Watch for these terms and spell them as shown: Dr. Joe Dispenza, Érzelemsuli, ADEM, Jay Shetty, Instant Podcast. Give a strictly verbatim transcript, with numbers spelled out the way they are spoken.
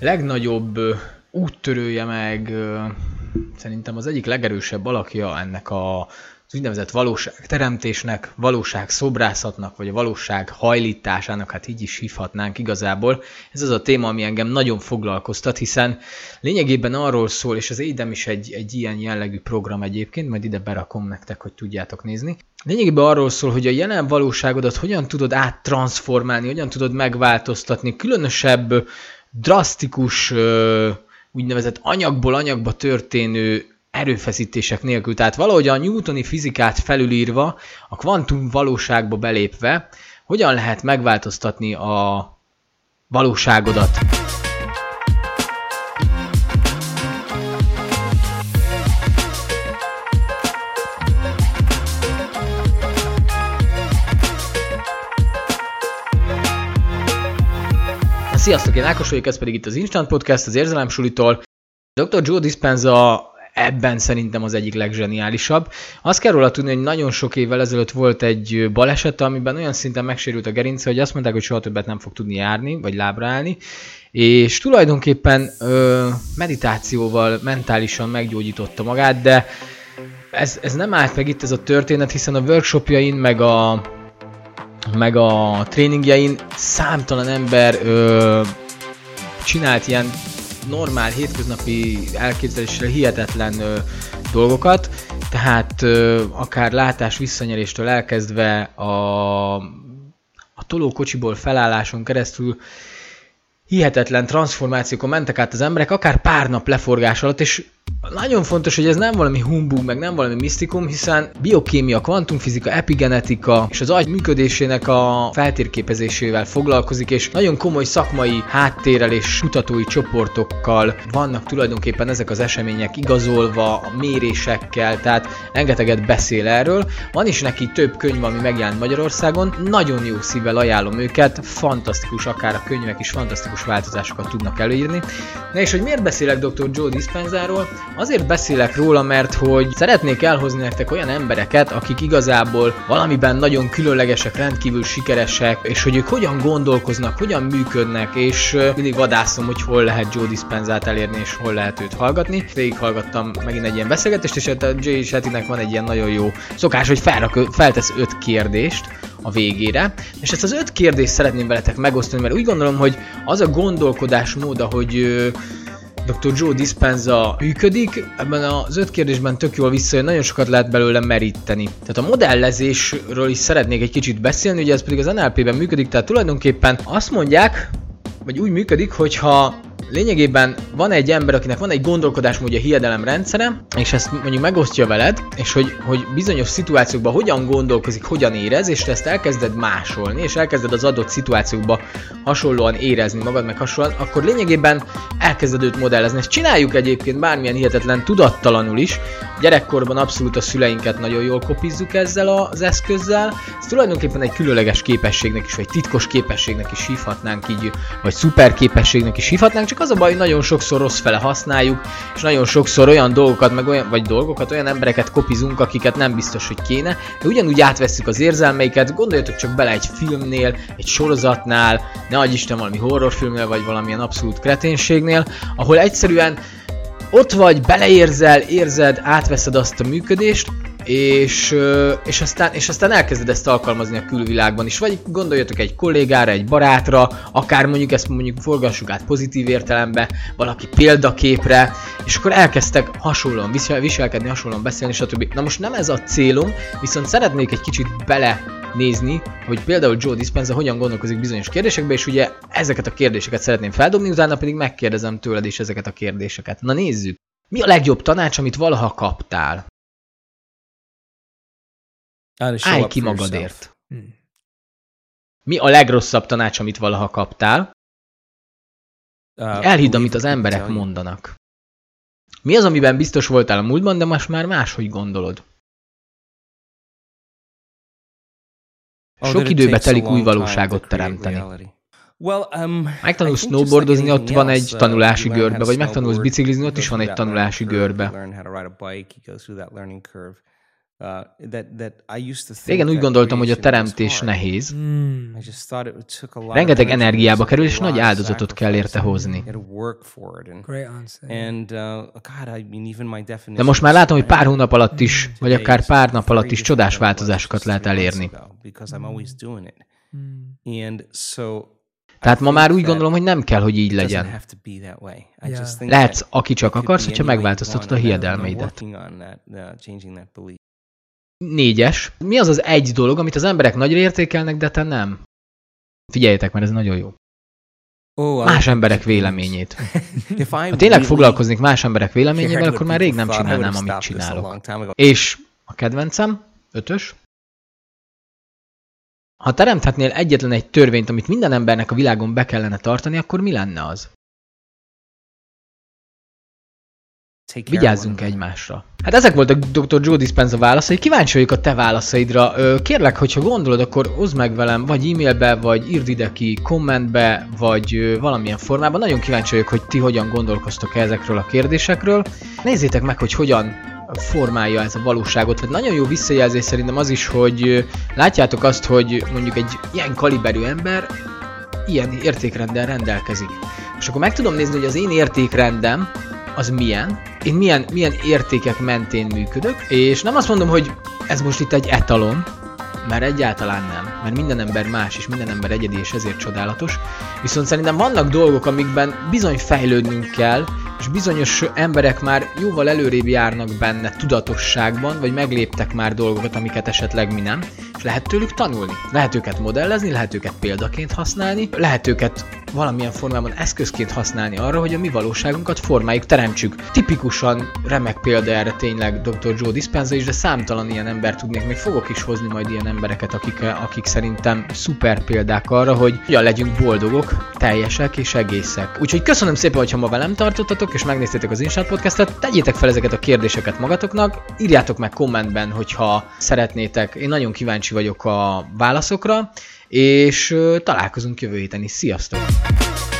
Legnagyobb úttörője meg, szerintem az egyik legerősebb alakja ennek a az úgynevezett valóságteremtésnek, valóságszobrászatnak, vagy a valóság hajlításának, hát így is hívhatnánk igazából. Ez az a téma, ami engem nagyon foglalkoztat, hiszen lényegében arról szól, és az ADEM is egy, egy ilyen jellegű program egyébként, majd ide berakom nektek, hogy tudjátok nézni. Lényegében arról szól, hogy a jelen valóságodat hogyan tudod áttranszformálni, hogyan tudod megváltoztatni, különösebb, drasztikus, úgynevezett anyagból anyagba történő erőfeszítések nélkül. Tehát valahogy a newtoni fizikát felülírva, a kvantum valóságba belépve, hogyan lehet megváltoztatni a valóságodat. Sziasztok, én Ákos vagyok, ez pedig itt az Instant Podcast, az Érzelemsulitól. doktor Joe Dispenza ebben szerintem az egyik legzseniálisabb. Azt kell róla tudni, hogy nagyon sok évvel ezelőtt volt egy baleset, amiben olyan szinten megsérült a gerince, hogy azt mondták, hogy soha többet nem fog tudni járni, vagy lábra állni, és tulajdonképpen ö, meditációval mentálisan meggyógyította magát, de ez, ez nem állt meg itt ez a történet, hiszen a workshopjain, meg a meg a tréningjein számtalan ember ö, csinált ilyen normál, hétköznapi elképzelésre hihetetlen ö, dolgokat, tehát ö, akár látás visszanyeréstől elkezdve a, a tolókocsiból felálláson keresztül hihetetlen transzformációkon mentek át az emberek, akár pár nap leforgás alatt, és nagyon fontos, hogy ez nem valami humbug, meg nem valami misztikum, hiszen biokémia, kvantumfizika, epigenetika és az agy működésének a feltérképezésével foglalkozik, és nagyon komoly szakmai háttérrel és kutatói csoportokkal vannak tulajdonképpen ezek az események igazolva, a mérésekkel, tehát rengeteget beszél erről. Van is neki több könyv, ami megjelent Magyarországon, nagyon jó szívvel ajánlom őket, fantasztikus, akár a könyvek is fantasztikus változásokat tudnak előírni. Na és hogy miért beszélek doktor Joe Dispenzáról? Azért beszélek róla, mert hogy szeretnék elhozni nektek olyan embereket, akik igazából valamiben nagyon különlegesek, rendkívül sikeresek, és hogy ők hogyan gondolkoznak, hogyan működnek, és mindig vadászom, hogy hol lehet Joe Dispenzát elérni, és hol lehet őt hallgatni. Végighallgattam megint egy ilyen beszélgetést, és a Jay Shettynek van egy ilyen nagyon jó szokás, hogy felrak- feltesz öt kérdést a végére, és ezt az öt kérdést szeretném veletek megosztani, mert úgy gondolom, hogy az a gondolkodásmód, ahogy doktor Joe Dispenza működik, ebben az öt kérdésben tök jól visszajön, nagyon sokat lehet belőle meríteni. Tehát a modellezésről is szeretnék egy kicsit beszélni, ugye ez pedig az en el pé-ben működik, tehát tulajdonképpen azt mondják, vagy úgy működik, hogyha lényegében van egy ember, akinek van egy gondolkodásmódja, hiedelemrendszere, és ezt mondjuk megosztja veled, és hogy, hogy bizonyos szituációkban hogyan gondolkozik, hogyan érez, és te ezt elkezded másolni, és elkezded az adott szituációkban hasonlóan érezni magad, meg hasonlóan, akkor lényegében elkezded őt modellezni. Ezt csináljuk egyébként bármilyen hihetetlen tudattalanul is. Gyerekkorban abszolút a szüleinket nagyon jól kopizzuk ezzel az eszközzel. Ez tulajdonképpen egy különleges képességnek is, vagy titkos képességnek is hívhatnánk így, vagy szuperképességnek is hívhatnánk, csak az a baj, hogy nagyon sokszor rossz fele használjuk, és nagyon sokszor olyan dolgokat, meg olyan, vagy dolgokat, olyan embereket kopizunk, akiket nem biztos, hogy kéne, de ugyanúgy átvesszük az érzelmeiket, gondoljatok csak bele egy filmnél, egy sorozatnál, ne adj Isten valami horrorfilmnél, vagy valamilyen abszolút kreténségnél, ahol egyszerűen ott vagy, beleérzel, érzed, átveszed azt a működést, És, és, aztán, és aztán elkezded ezt alkalmazni a külvilágban is, vagy gondoljatok egy kollégára, egy barátra, akár mondjuk ezt mondjuk forgassuk át pozitív értelembe, valaki példaképre, és akkor elkezdtek hasonlóan visel, viselkedni, hasonlóan beszélni, stb. Na most nem ez a célom, viszont szeretnék egy kicsit belenézni, hogy például Joe Dispenza hogyan gondolkozik bizonyos kérdésekbe, és ugye ezeket a kérdéseket szeretném feldobni, utána pedig megkérdezem tőled is ezeket a kérdéseket. Na nézzük, mi a legjobb tanács, amit valaha kaptál? Állj ki magadért. Hmm. Mi a legrosszabb tanács, amit valaha kaptál? Uh, Elhidd, amit az emberek mondanak. Mi az, amiben biztos voltál a múltban, de most már máshogy gondolod? Sok időbe telik új valóságot teremteni. Megtanulsz snowboardozni, ott van egy tanulási görbe, vagy megtanulsz biciklizni, ott is van egy tanulási görbe. Régen úgy gondoltam, hogy a teremtés nehéz. Rengeteg energiába kerül, és nagy áldozatot kell érte hozni. De most már látom, hogy pár hónap alatt is, vagy akár pár nap alatt is csodás változásokat lehet elérni. Tehát ma már úgy gondolom, hogy nem kell, hogy így legyen. Lehetsz, aki csak akarsz, hogyha megváltoztatod a hiedelmeidet. Négyes. Mi az az egy dolog, amit az emberek nagyra értékelnek, de te nem? Figyeljetek, mert ez nagyon jó. Más emberek véleményét. Ha tényleg foglalkoznék más emberek véleményével, akkor már rég nem csinálnám, amit csinálok. És a kedvencem, ötös. Ha teremthetnél egyetlen egy törvényt, amit minden embernek a világon be kellene tartani, akkor mi lenne az? Vigyázzunk egymásra. Hát ezek voltak doktor Joe Dispenza válaszai, kíváncsi vagyok a te válaszaidra. Kérlek, hogyha gondolod, akkor oszd meg velem, vagy e-mailbe, vagy írd ide ki kommentbe, vagy valamilyen formában. Nagyon kíváncsi vagyok, hogy ti hogyan gondolkoztok ezekről a kérdésekről. Nézzétek meg, hogy hogyan formálja ez a valóságot, vagy nagyon jó visszajelzés szerintem az is, hogy látjátok azt, hogy mondjuk egy ilyen kaliberű ember ilyen értékrenddel rendelkezik. És akkor meg tudom nézni, hogy az én értékrendem az milyen, én milyen, milyen értékek mentén működök, és nem azt mondom, hogy ez most itt egy etalon, mert egyáltalán nem, mert minden ember más, és minden ember egyedi, és ezért csodálatos. Viszont szerintem vannak dolgok, amikben bizony fejlődnünk kell, és bizonyos emberek már jóval előrébb járnak benne tudatosságban, vagy megléptek már dolgokat, amiket esetleg mi nem, és lehet tőlük tanulni. Lehet őket modellezni, lehet őket példaként használni, lehet őket valamilyen formában eszközként használni arra, hogy a mi valóságunkat formáljuk, teremtsük. Tipikusan remek példa erre tényleg doktor Joe Dispenza is, de számtalan ilyen ember tudnék, még fogok is hozni majd ilyen embereket, akik, akik szerintem szuper példák arra, hogy hogyan legyünk boldogok, teljesek és egészek. Úgyhogy köszönöm szépen, hogyha ma velem tartottatok, és megnéztétek az Instant Podcastet, tegyétek fel ezeket a kérdéseket magatoknak, írjátok meg kommentben, hogyha szeretnétek, én nagyon kíváncsi vagyok a válaszokra, és találkozunk jövő héten is. Sziasztok!